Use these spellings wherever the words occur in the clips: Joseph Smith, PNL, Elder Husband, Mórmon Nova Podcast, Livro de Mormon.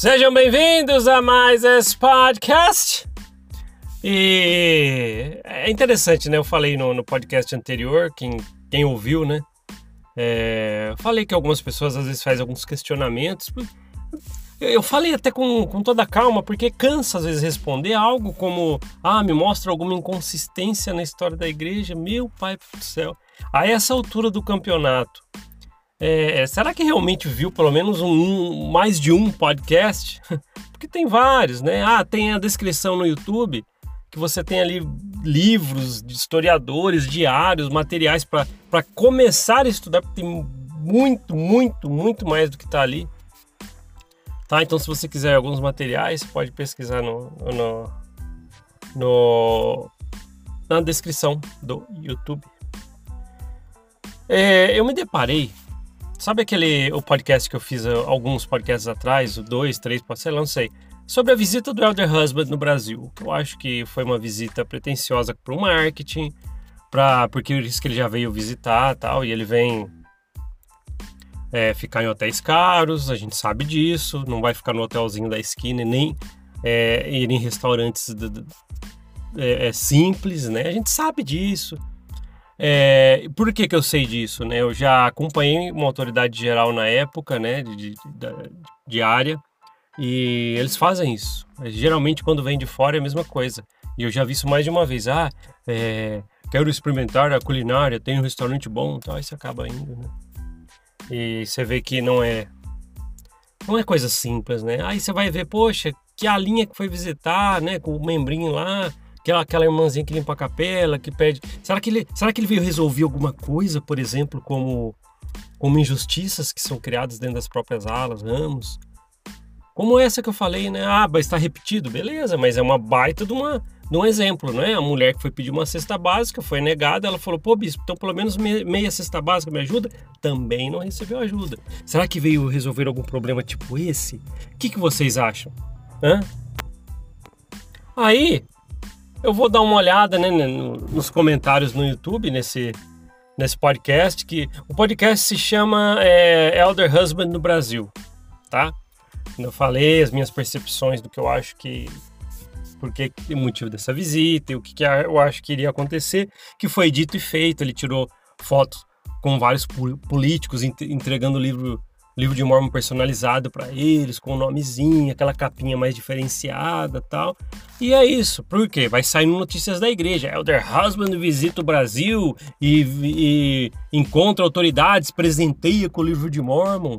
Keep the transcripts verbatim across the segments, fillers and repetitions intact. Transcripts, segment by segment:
Sejam bem-vindos a mais esse podcast. E é interessante, né? Eu falei no, no podcast anterior, quem, quem ouviu, né? É, falei que algumas pessoas às vezes fazem alguns questionamentos. Eu, eu falei até com, com toda calma, porque cansa às vezes responder algo como: ah, me mostra alguma inconsistência na história da igreja, meu pai do céu. A essa altura do campeonato, é, será que realmente viu pelo menos um, um, mais de um podcast? Porque tem vários, né? Ah, tem a descrição no YouTube, que você tem ali livros de historiadores, diários, materiais para começar a estudar, porque tem muito, muito, muito mais do que está ali. Tá? Então, se você quiser alguns materiais, pode pesquisar no, no, no, na descrição do YouTube. É, eu me deparei, sabe aquele o podcast que eu fiz alguns podcasts atrás, o dois, três, sei lá, não sei, sobre a visita do Elder Husband no Brasil, que eu acho que foi uma visita pretensiosa para o marketing, pra, porque ele disse que ele já veio visitar e tal, e ele vem é, ficar em hotéis caros, a gente sabe disso, não vai ficar no hotelzinho da esquina e nem é, ir em restaurantes do, do, é, é simples, né? A gente sabe disso. É, por que que eu sei disso, né? Eu já acompanhei uma autoridade geral na época, né, de, de, de, de área, e eles fazem isso. Geralmente quando vem de fora é a mesma coisa. E eu já vi isso mais de uma vez. Ah, é, quero experimentar a culinária, tem um restaurante bom, tal, isso acaba indo, né? E você vê que não é, não é coisa simples, né? Aí você vai ver, poxa, que a linha que foi visitar, né, com o membrinho lá, Aquela, aquela irmãzinha que limpa a capela, que pede... Será que ele, será que ele veio resolver alguma coisa, por exemplo, como, como injustiças que são criadas dentro das próprias alas, ramos? Como essa que eu falei, né? Ah, mas está repetido, beleza, mas é uma baita de, uma, de um exemplo, né? A mulher que foi pedir uma cesta básica, foi negada, ela falou, pô, bispo, então pelo menos me, meia cesta básica me ajuda? Também não recebeu ajuda. Será que veio resolver algum problema tipo esse? O que, que vocês acham? Hã? Aí... Eu vou dar uma olhada, né, nos comentários no YouTube, nesse, nesse podcast, que o podcast se chama é, Elder Husband no Brasil, tá? Eu falei as minhas percepções do que eu acho que... Por que o motivo dessa visita e o que, que eu acho que iria acontecer, que foi dito e feito. Ele tirou fotos com vários políticos entregando o livro, livro de Mormon personalizado para eles, com o nomezinho, aquela capinha mais diferenciada e tal... E é isso, por quê? Vai sair notícias da igreja. Elder Husband visita o Brasil e, e encontra autoridades, presenteia com o livro de Mormon.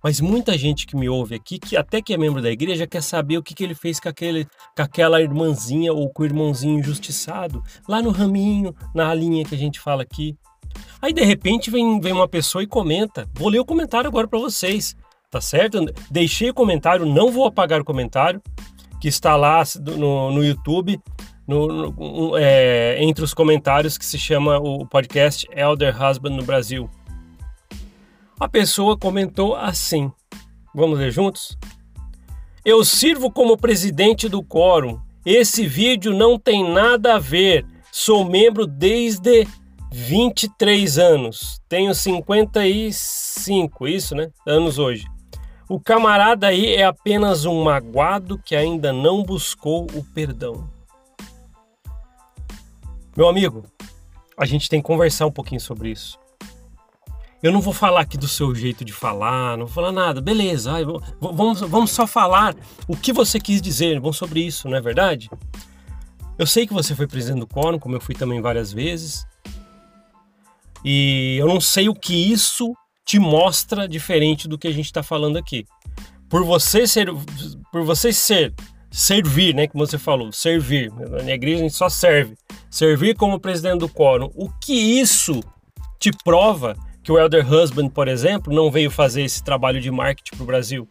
Mas muita gente que me ouve aqui, que até que é membro da igreja, quer saber o que, que ele fez com, aquele, com aquela irmãzinha ou com o irmãozinho injustiçado, lá no raminho, na linha que a gente fala aqui. Aí de repente vem, vem uma pessoa e comenta. Vou ler o comentário agora para vocês, tá certo? Deixei o comentário, não vou apagar o comentário, que está lá no, no YouTube, no, no, é, entre os comentários, que se chama o podcast Elder Husband no Brasil. A pessoa comentou assim, vamos ler juntos? Eu sirvo como presidente do quórum. Esse vídeo não tem nada a ver. Sou membro desde vinte e três anos. Tenho cinquenta e cinco, isso, né? Anos hoje. O camarada aí é apenas um magoado que ainda não buscou o perdão. Meu amigo, a gente tem que conversar um pouquinho sobre isso. Eu não vou falar aqui do seu jeito de falar, não vou falar nada. Beleza, ai, vamos, vamos só falar o que você quis dizer. Vamos sobre isso, não é verdade? Eu sei que você foi presidente do quórum, como eu fui também várias vezes. E eu não sei o que isso... te mostra diferente do que a gente está falando aqui. Por você ser, por você ser, servir, né, como você falou, servir, na igreja a gente só serve, servir como presidente do quórum, o que isso te prova que o Elder Husband, por exemplo, não veio fazer esse trabalho de marketing para o Brasil?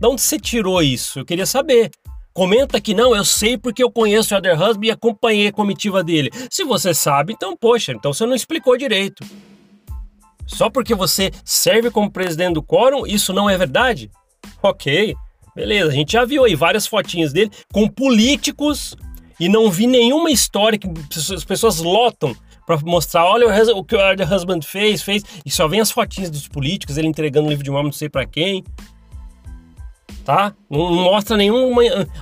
De onde você tirou isso? Eu queria saber. Comenta que não, eu sei porque eu conheço o Elder Husband e acompanhei a comitiva dele. Se você sabe, então, poxa, então você não explicou direito. Só porque você serve como presidente do quórum, isso não é verdade? Ok, beleza, a gente já viu aí várias fotinhas dele com políticos e não vi nenhuma história que as pessoas lotam para mostrar, olha o que o Elder Husband fez, fez, e só vem as fotinhas dos políticos, ele entregando o livro de Mormon não sei para quem. tá? Não mostra nenhum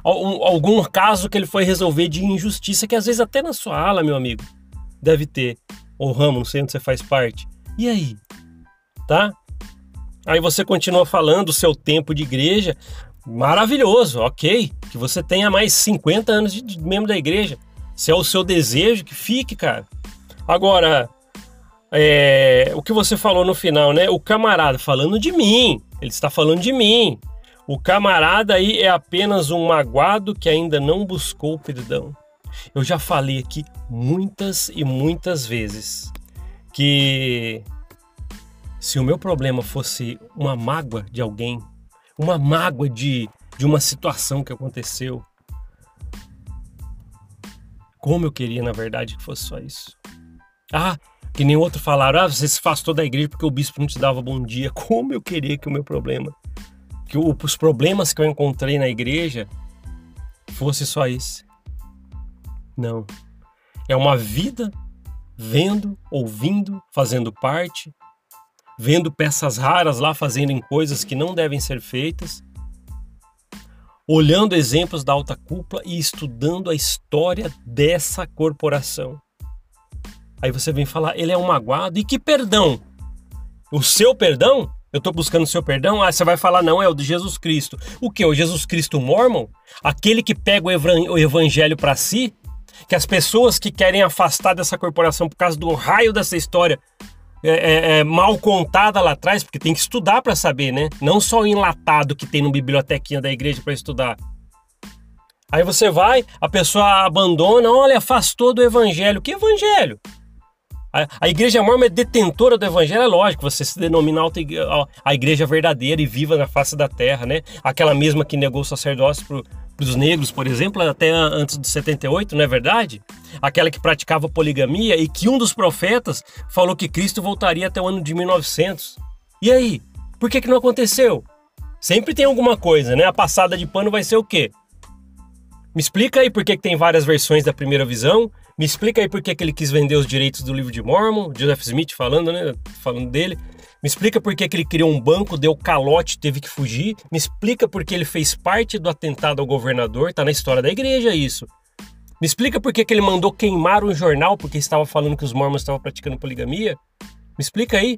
algum caso que ele foi resolver de injustiça, que às vezes até na sua ala, meu amigo, deve ter, ou ramo, não sei onde você faz parte. E aí? Tá? Aí você continua falando o seu tempo de igreja, maravilhoso, ok, que você tenha mais cinquenta anos de membro da igreja, se é o seu desejo, que fique, cara. Agora, é, o que você falou no final, né? O camarada falando de mim, ele está falando de mim. O camarada aí é apenas um magoado que ainda não buscou perdão. Eu já falei aqui muitas e muitas vezes que se o meu problema fosse uma mágoa de alguém, uma mágoa de, de uma situação que aconteceu, como eu queria, na verdade, que fosse só isso. Ah, que nem outro falaram, ah, você se afastou da igreja porque o bispo não te dava bom dia. Como eu queria que o meu problema, que o, os problemas que eu encontrei na igreja fosse só isso. Não. É uma vida vendo, ouvindo, fazendo parte, vendo peças raras lá fazendo coisas que não devem ser feitas, olhando exemplos da alta cúpula e estudando a história dessa corporação. Aí você vem falar, ele é um magoado, e que perdão? O seu perdão? Eu estou buscando o seu perdão? Ah, você vai falar, não, é o de Jesus Cristo. O que? O Jesus Cristo Mórmon? Aquele que pega o evangelho para si? Que as pessoas que querem afastar dessa corporação por causa do raio dessa história é, é, é, mal contada lá atrás, porque tem que estudar para saber, né? Não só o enlatado que tem no bibliotequinha da igreja para estudar. Aí você vai, a pessoa abandona, olha, afastou do evangelho. Que evangelho? A igreja mórmon é detentora do evangelho, é lógico, você se denomina a igreja verdadeira e viva na face da terra, né? Aquela mesma que negou o sacerdócio para os negros, por exemplo, até antes de setenta e oito, não é verdade? Aquela que praticava poligamia e que um dos profetas falou que Cristo voltaria até o ano de mil e novecentos. E aí? Por que que não aconteceu? Sempre tem alguma coisa, né? A passada de pano vai ser o quê? Me explica aí por que que tem várias versões da primeira visão. Me explica aí por que que ele quis vender os direitos do livro de Mormon, Joseph Smith falando, né? Falando dele. Me explica por que que ele criou um banco, deu calote, teve que fugir. Me explica por que ele fez parte do atentado ao governador, tá na história da igreja isso. Me explica por que que ele mandou queimar um jornal porque estava falando que os mormons estavam praticando poligamia. Me explica aí.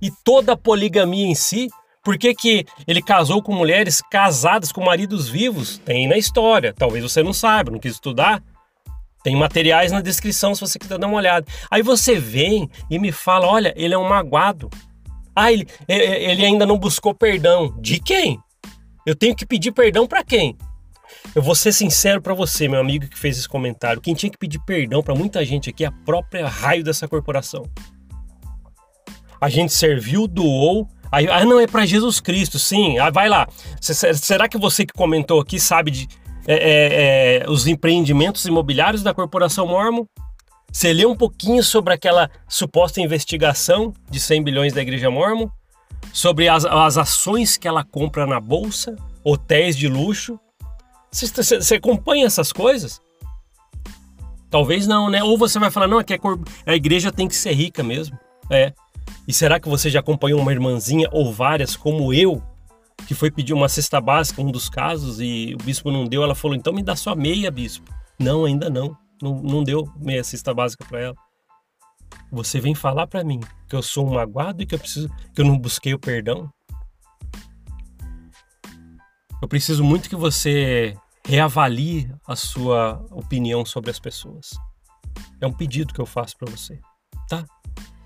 E toda a poligamia em si, por que que ele casou com mulheres casadas com maridos vivos? Tem na história, talvez você não saiba, não quis estudar. Tem materiais na descrição se você quiser dar uma olhada. Aí você vem e me fala, olha, ele é um magoado. Ah, ele, ele ainda não buscou perdão. De quem? Eu tenho que pedir perdão para quem? Eu vou ser sincero para você, meu amigo que fez esse comentário. Quem tinha que pedir perdão para muita gente aqui é a própria raio dessa corporação. A gente serviu, doou. Aí, ah, não, é para Jesus Cristo, sim. Ah, vai lá. Será que você que comentou aqui sabe de... É, é, é, os empreendimentos imobiliários da corporação Mórmon? Você lê um pouquinho sobre aquela suposta investigação de cem bilhões da igreja Mórmon, sobre as, as ações que ela compra na bolsa, hotéis de luxo. Você acompanha essas coisas? Talvez não, né? Ou você vai falar, não, é que a igreja tem que ser rica mesmo. É. E será que você já acompanhou uma irmãzinha ou várias como eu, que foi pedir uma cesta básica, um dos casos, e o bispo não deu? Ela falou, então me dá só meia, bispo. Não, ainda não. Não, não deu meia cesta básica para ela. Você vem falar para mim que eu sou um magoado e que eu, preciso, que eu não busquei o perdão? Eu preciso muito que você reavalie a sua opinião sobre as pessoas. É um pedido que eu faço para você, tá?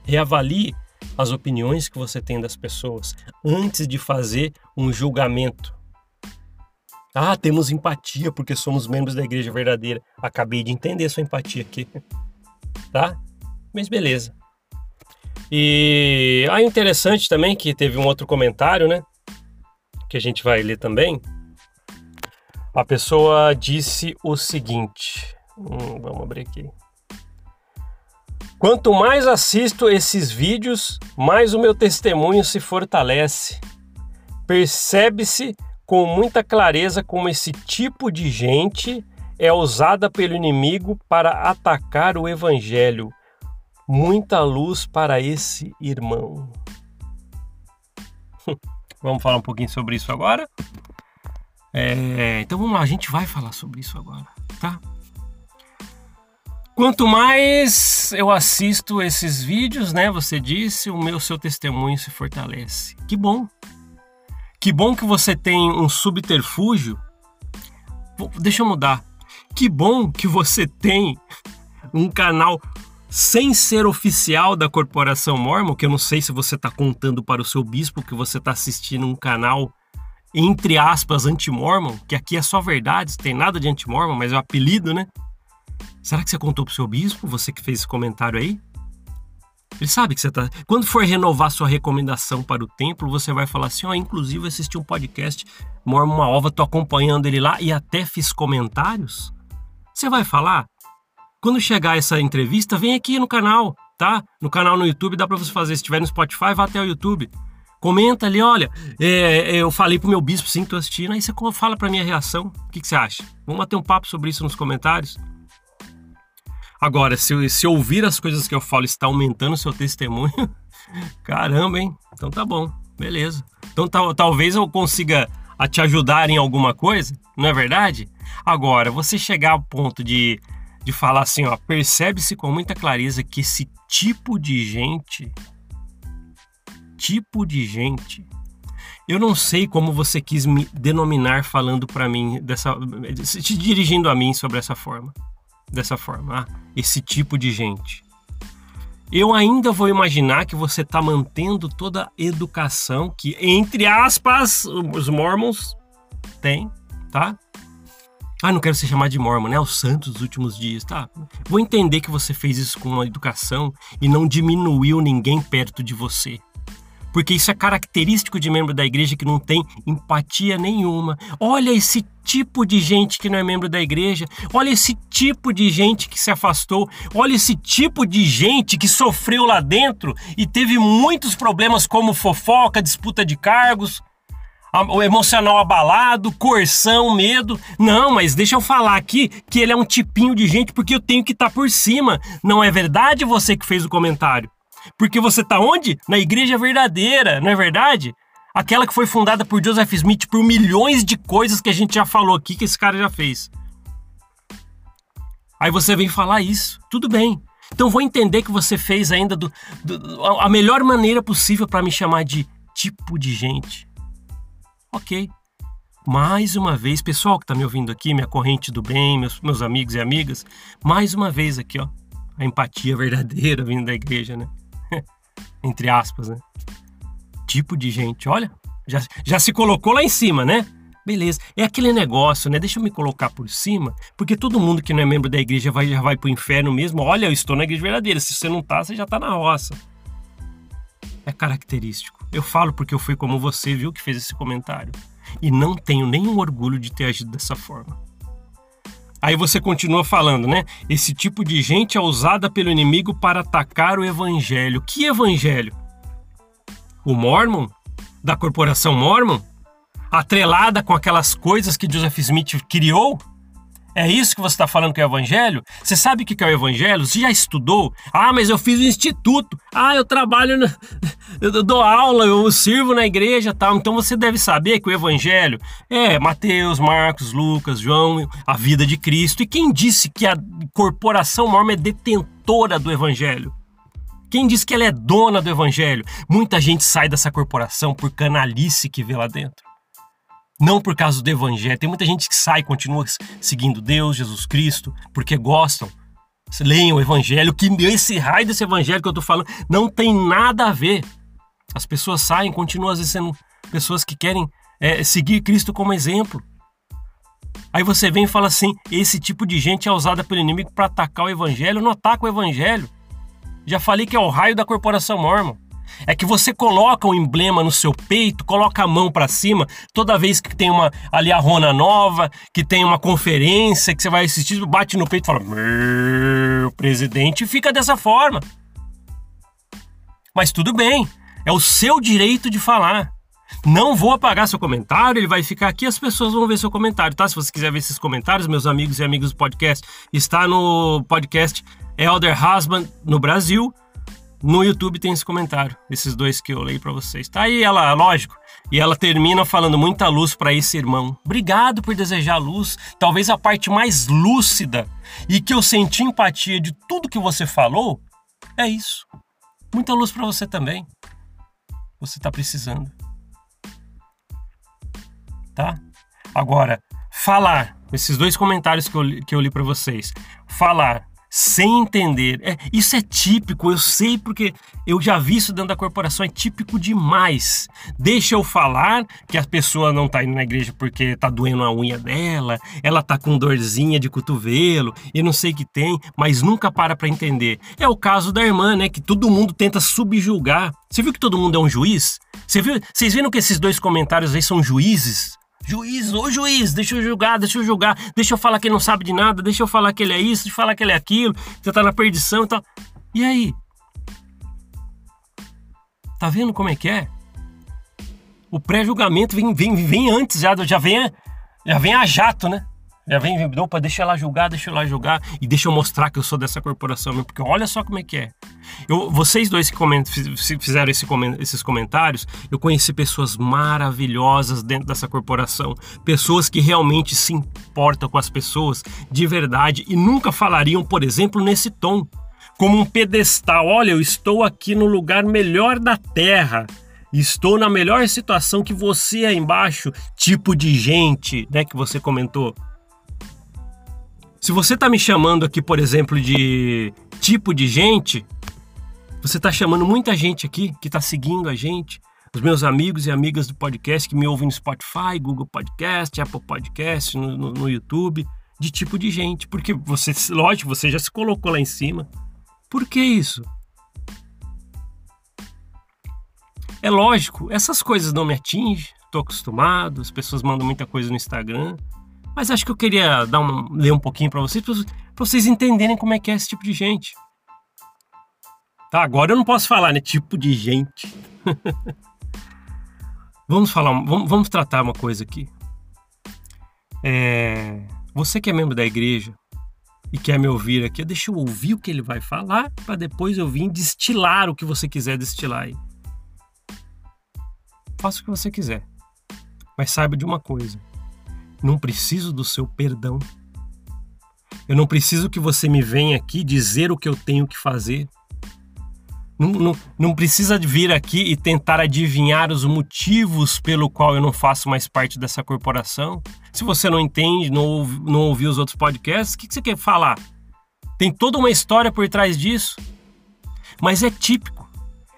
Reavalie as opiniões que você tem das pessoas antes de fazer um julgamento. Ah, temos empatia porque somos membros da igreja verdadeira. Acabei de entender sua empatia aqui. Tá? Mas beleza. E ah, interessante também que teve um outro comentário, né? Que a gente vai ler também. A pessoa disse o seguinte. Hum, vamos abrir aqui. Quanto mais assisto esses vídeos, mais o meu testemunho se fortalece. Percebe-se com muita clareza como esse tipo de gente é usada pelo inimigo para atacar o evangelho. Muita luz para esse irmão. Vamos falar um pouquinho sobre isso agora. É, então vamos lá, a gente vai falar sobre isso agora, tá? Quanto mais eu assisto esses vídeos, né, você disse, o meu seu testemunho se fortalece. Que bom. Que bom que você tem um subterfúgio. Deixa eu mudar. Que bom que você tem um canal sem ser oficial da Corporação Mórmon, que eu não sei se você está contando para o seu bispo que você está assistindo um canal, entre aspas, anti-Mórmon, que aqui é só verdade, não tem nada de anti-Mórmon, mas é um apelido, né? Será que você contou pro seu bispo, você que fez esse comentário aí? Ele sabe que você tá... Quando for renovar sua recomendação para o templo, você vai falar assim, ó, oh, inclusive eu assisti um podcast, Mórmon Uma Ova, tô acompanhando ele lá e até fiz comentários. Você vai falar, quando chegar essa entrevista, vem aqui no canal, tá? No canal no YouTube, dá para você fazer, se estiver no Spotify, vá até o YouTube. Comenta ali, olha, é, eu falei pro meu bispo, sim, tô assistindo, aí você fala pra minha reação, o que, que você acha? Vamos bater um papo sobre isso nos comentários? Agora, se, se ouvir as coisas que eu falo está aumentando o seu testemunho, caramba, hein? Então tá bom, beleza. Então tal, talvez eu consiga a te ajudar em alguma coisa, não é verdade? Agora, você chegar ao ponto de, de falar assim, ó, percebe-se com muita clareza que esse tipo de gente, tipo de gente, eu não sei como você quis me denominar falando para mim, dessa, te dirigindo a mim sobre essa forma. Dessa forma, ah, esse tipo de gente. Eu ainda vou imaginar que você está mantendo toda a educação que, entre aspas, os Mormons têm, tá? Ah, não quero ser chamado de Mormon, né? Os santos dos últimos dias, tá? Vou entender que você fez isso com uma educação e não diminuiu ninguém perto de você. Porque isso é característico de membro da igreja que não tem empatia nenhuma. Olha esse tipo de gente que não é membro da igreja. Olha esse tipo de gente que se afastou. Olha esse tipo de gente que sofreu lá dentro e teve muitos problemas como fofoca, disputa de cargos, o emocional abalado, coerção, medo. Não, mas deixa eu falar aqui que ele é um tipinho de gente porque eu tenho que estar por cima. Não é verdade você que fez o comentário? Porque você tá onde? Na igreja verdadeira, não é verdade? Aquela que foi fundada por Joseph Smith por milhões de coisas que a gente já falou aqui, que esse cara já fez. Aí você vem falar isso, tudo bem. Então vou entender que você fez ainda do, do, a melhor maneira possível para me chamar de tipo de gente. Ok. Mais uma vez, pessoal que tá me ouvindo aqui, minha corrente do bem, meus, meus amigos e amigas, mais uma vez aqui, ó, a empatia verdadeira vindo da igreja, né? Entre aspas, né? Tipo de gente, olha, já, já se colocou lá em cima, né? Beleza, é aquele negócio, né? Deixa eu me colocar por cima, porque todo mundo que não é membro da igreja vai, já vai pro inferno mesmo. Olha, eu estou na igreja verdadeira, se você não tá, você já tá na roça. É característico. Eu falo porque eu fui como você, viu, que fez esse comentário. E não tenho nenhum orgulho de ter agido dessa forma. Aí você continua falando, né? Esse tipo de gente é usada pelo inimigo para atacar o evangelho. Que evangelho? O Mórmon? Da Corporação Mórmon? Atrelada com aquelas coisas que Joseph Smith criou? É isso que você está falando que é o evangelho? Você sabe o que é o evangelho? Você já estudou? Ah, mas eu fiz o instituto. Ah, eu trabalho, na... eu dou aula, eu sirvo na igreja e tal. Então você deve saber que o evangelho é Mateus, Marcos, Lucas, João, a vida de Cristo. E quem disse que a Corporação Mórmon é detentora do evangelho? Quem disse que ela é dona do evangelho? Muita gente sai dessa corporação por canalice que vê lá dentro. Não por causa do evangelho. Tem muita gente que sai e continua seguindo Deus, Jesus Cristo, porque gostam. Leem o evangelho, que esse raio desse evangelho que eu tô falando não tem nada a ver. As pessoas saem, continuam às vezes sendo pessoas que querem é, seguir Cristo como exemplo. Aí você vem e fala assim, esse tipo de gente é usada pelo inimigo para atacar o evangelho. Não ataca o evangelho. Já falei que é o raio da Corporação Mórmon. É que você coloca um emblema no seu peito, coloca a mão para cima, toda vez que tem uma aliarrona nova, que tem uma conferência, que você vai assistir, bate no peito e fala, meu presidente, e fica dessa forma. Mas tudo bem, é o seu direito de falar. Não vou apagar seu comentário, ele vai ficar aqui, as pessoas vão ver seu comentário, tá? Se você quiser ver esses comentários, meus amigos e amigas do podcast, está no podcast Elder Husband no Brasil, No YouTube tem esse comentário, esses dois que eu leio pra vocês. Tá aí ela, lógico. E ela termina falando: muita luz pra esse irmão. Obrigado por desejar luz. Talvez a parte mais lúcida e que eu senti empatia de tudo que você falou é isso. Muita luz pra você também. Você tá precisando. Tá? Agora, falar. Esses dois comentários que eu li, que eu li pra vocês. Falar sem entender. É, isso é típico, eu sei porque eu já vi isso dentro da corporação, é típico demais. Deixa eu falar que a pessoa não tá indo na igreja porque tá doendo a unha dela, ela tá com dorzinha de cotovelo, eu não sei o que tem, mas nunca para pra entender. É o caso da irmã, né, que todo mundo tenta subjugar. Você viu que todo mundo é um juiz? Você viu? Vocês viram que esses dois comentários aí são juízes? Juiz, ô juiz, deixa eu julgar, deixa eu julgar, deixa eu falar que ele não sabe de nada, deixa eu falar que ele é isso, deixa eu falar que ele é aquilo, você tá na perdição e tal. E aí? Tá vendo como é que é? O pré-julgamento vem, vem, vem antes, já, já, vem, já vem a jato, né? Já vem, opa, deixa ela julgar, deixa ela julgar e deixa eu mostrar que eu sou dessa corporação mesmo, porque olha só como é que é. Eu, vocês dois que comentam, fizeram esse, esses comentários, eu conheci pessoas maravilhosas dentro dessa corporação, pessoas que realmente se importam com as pessoas de verdade e nunca falariam, por exemplo, nesse tom, como um pedestal, olha, eu estou aqui no lugar melhor da terra. Estou na melhor situação que você aí embaixo, tipo de gente, né, que você comentou. Se você tá me chamando aqui, por exemplo, de tipo de gente, você tá chamando muita gente aqui que tá seguindo a gente, os meus amigos e amigas do podcast que me ouvem no Spotify, Google Podcast, Apple Podcast, no, no, no YouTube, de tipo de gente, porque você, lógico, você já se colocou lá em cima. Por que isso? É lógico, essas coisas não me atingem, tô acostumado, as pessoas mandam muita coisa no Instagram. Mas acho que eu queria dar um, ler um pouquinho para vocês, para vocês entenderem como é que é esse tipo de gente. Tá, agora eu não posso falar, né? Tipo de gente. vamos falar, vamos, vamos tratar uma coisa aqui. É, você que é membro da igreja e quer me ouvir aqui, deixa eu ouvir o que ele vai falar para depois eu vir destilar o que você quiser destilar aí. Faça o que você quiser, mas saiba de uma coisa. Não preciso do seu perdão. Eu não preciso que você me venha aqui dizer o que eu tenho que fazer. Não, não, não precisa vir aqui e tentar adivinhar os motivos pelo qual eu não faço mais parte dessa corporação. Se você não entende, não, não ouviu os outros podcasts, o que, que você quer falar? Tem toda uma história por trás disso. Mas é típico.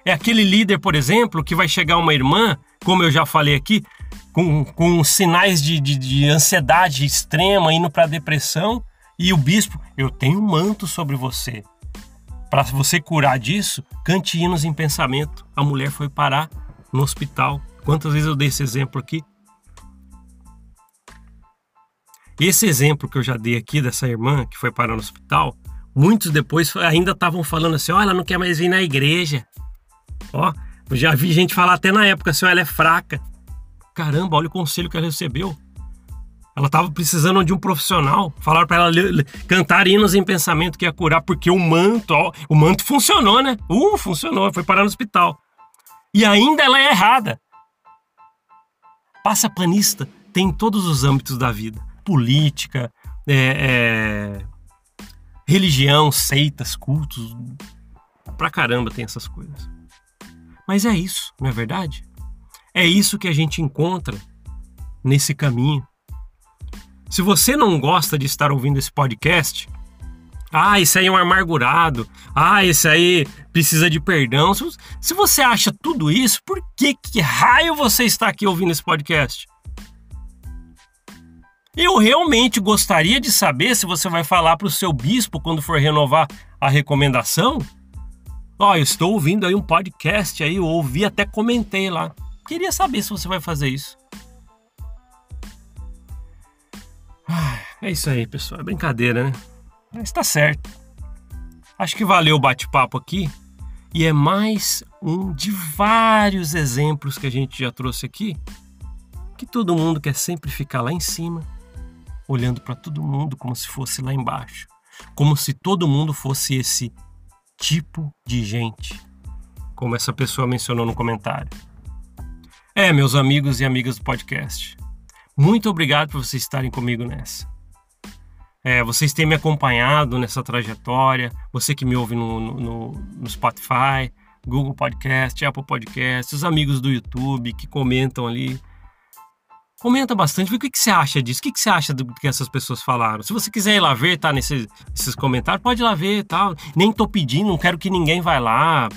É aquele líder, por exemplo, que vai chegar uma irmã, como eu já falei aqui, Com, com sinais de, de, de ansiedade extrema, indo para depressão, e o bispo, eu tenho um manto sobre você. Para você curar disso, cante hinos em pensamento. A mulher foi parar no hospital. Quantas vezes eu dei esse exemplo aqui? Esse exemplo que eu já dei aqui dessa irmã que foi parar no hospital, muitos depois ainda estavam falando assim, ó, oh, ela não quer mais vir na igreja. Ó, eu já vi gente falar até na época assim, oh, ela é fraca. Caramba, olha o conselho que ela recebeu. Ela estava precisando de um profissional. Falaram para ela cantar hinos em pensamento que ia curar, porque o manto, ó, o manto funcionou, né? Uh, funcionou, foi parar no hospital. E ainda ela é errada. Passa panista tem em todos os âmbitos da vida. Política, é, é, religião, seitas, cultos. Pra caramba tem essas coisas. Mas é isso, não é verdade? É isso que a gente encontra nesse caminho. Se você não gosta de estar ouvindo esse podcast, ah, esse aí é um amargurado, ah, esse aí precisa de perdão. Se você acha tudo isso, por que, que raio você está aqui ouvindo esse podcast? Eu realmente gostaria de saber se você vai falar para o seu bispo quando for renovar a recomendação. Ó, oh, eu estou ouvindo aí um podcast, aí eu ouvi até comentei lá. Queria saber se você vai fazer isso. Ah, é isso aí, pessoal. É brincadeira, né? Mas tá certo. Acho que valeu o bate-papo aqui. E é mais um de vários exemplos que a gente já trouxe aqui. Que todo mundo quer sempre ficar lá em cima, olhando para todo mundo como se fosse lá embaixo. Como se todo mundo fosse esse tipo de gente. como essa pessoa mencionou no comentário. É, meus amigos e amigas do podcast, muito obrigado por vocês estarem comigo nessa. É, vocês têm me acompanhado nessa trajetória, você que me ouve no, no, no Spotify, Google Podcast, Apple Podcast, os amigos do YouTube que comentam ali. Comenta bastante, vê o que, que você acha disso, o que, que você acha do que essas pessoas falaram. Se você quiser ir lá ver, tá, nesses, nesses comentários, pode ir lá ver e tal. Nem tô pedindo, não quero que ninguém vá lá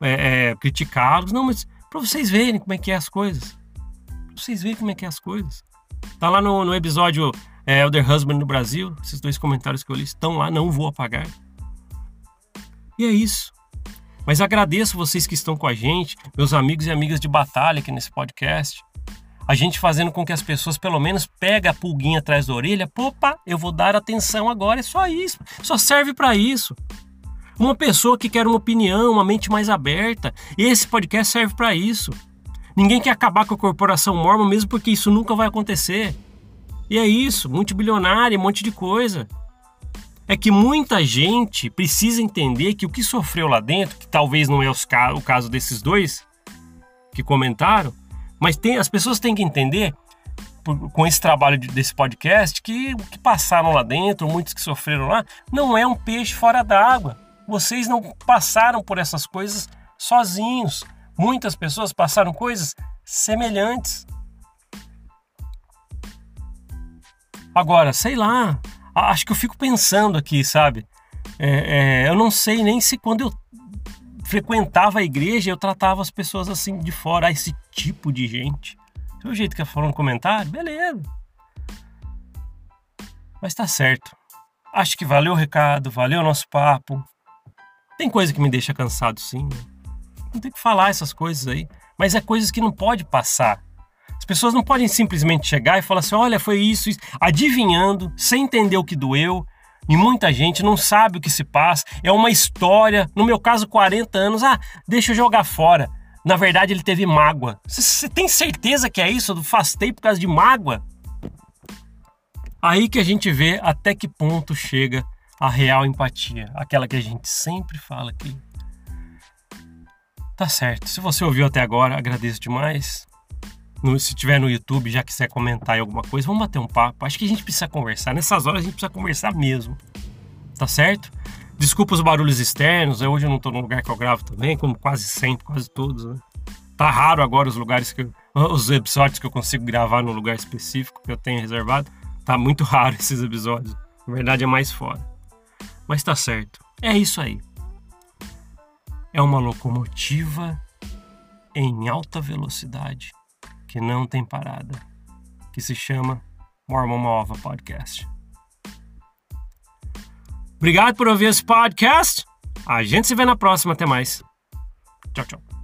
é, é, criticá-los, não, mas pra vocês verem como é que é as coisas. Pra vocês verem como é que é as coisas. Tá lá no, no episódio é, Elder Husband no Brasil, esses dois comentários que eu li estão lá, não vou apagar. E é isso. Mas agradeço vocês que estão com a gente, meus amigos e amigas de batalha aqui nesse podcast. A gente fazendo com que as pessoas pelo menos peguem a pulguinha atrás da orelha. Opa, eu vou dar atenção agora, é só isso. Só serve para isso. Uma pessoa que quer uma opinião, uma mente mais aberta. Esse podcast serve para isso. Ninguém quer acabar com a corporação Mórmon, mesmo porque isso nunca vai acontecer. E é isso, multibilionária, um monte de coisa. É que muita gente precisa entender que o que sofreu lá dentro, que talvez não é os ca- o caso desses dois que comentaram, mas tem, as pessoas têm que entender, por, com esse trabalho de, desse podcast, que o que passaram lá dentro, muitos que sofreram lá, não é um peixe fora d'água. Vocês não passaram por essas coisas sozinhos. Muitas pessoas passaram coisas semelhantes. Agora, sei lá, acho que eu fico pensando aqui, sabe? É, é, eu não sei nem se quando eu frequentava a igreja, eu tratava as pessoas assim de fora, ah, esse tipo de gente. Esse é o jeito que ela falou no comentário, beleza. Mas tá certo. Acho que valeu o recado, valeu o nosso papo. Tem coisa que me deixa cansado, sim. Né? Não tem que falar essas coisas aí. Mas é coisas que não pode passar. As pessoas não podem simplesmente chegar e falar assim, olha, foi isso, isso. Adivinhando, sem entender o que doeu. E muita gente não sabe o que se passa, é uma história, no meu caso quarenta anos, ah, deixa eu jogar fora. Na verdade ele teve mágoa. Você tem certeza que é isso? Eu afastei por causa de mágoa? Aí que a gente vê até que ponto chega a real empatia, aquela que a gente sempre fala aqui. Tá certo, se você ouviu até agora, agradeço demais. No, se tiver no YouTube, já quiser comentar aí alguma coisa, vamos bater um papo. Acho que a gente precisa conversar. Nessas horas a gente precisa conversar mesmo. Tá certo? Desculpa os barulhos externos. Hoje eu não tô no lugar que eu gravo também, como quase sempre, quase todos. Né? Tá raro agora os lugares que eu, os episódios que eu consigo gravar num lugar específico que eu tenho reservado. Tá muito raro esses episódios. Na verdade é mais fora. Mas tá certo. É isso aí. É uma locomotiva em alta velocidade. Que não tem parada, que se chama Mórmon Nova Podcast. Obrigado por ouvir esse podcast. A gente se vê na próxima. Até mais. Tchau, tchau.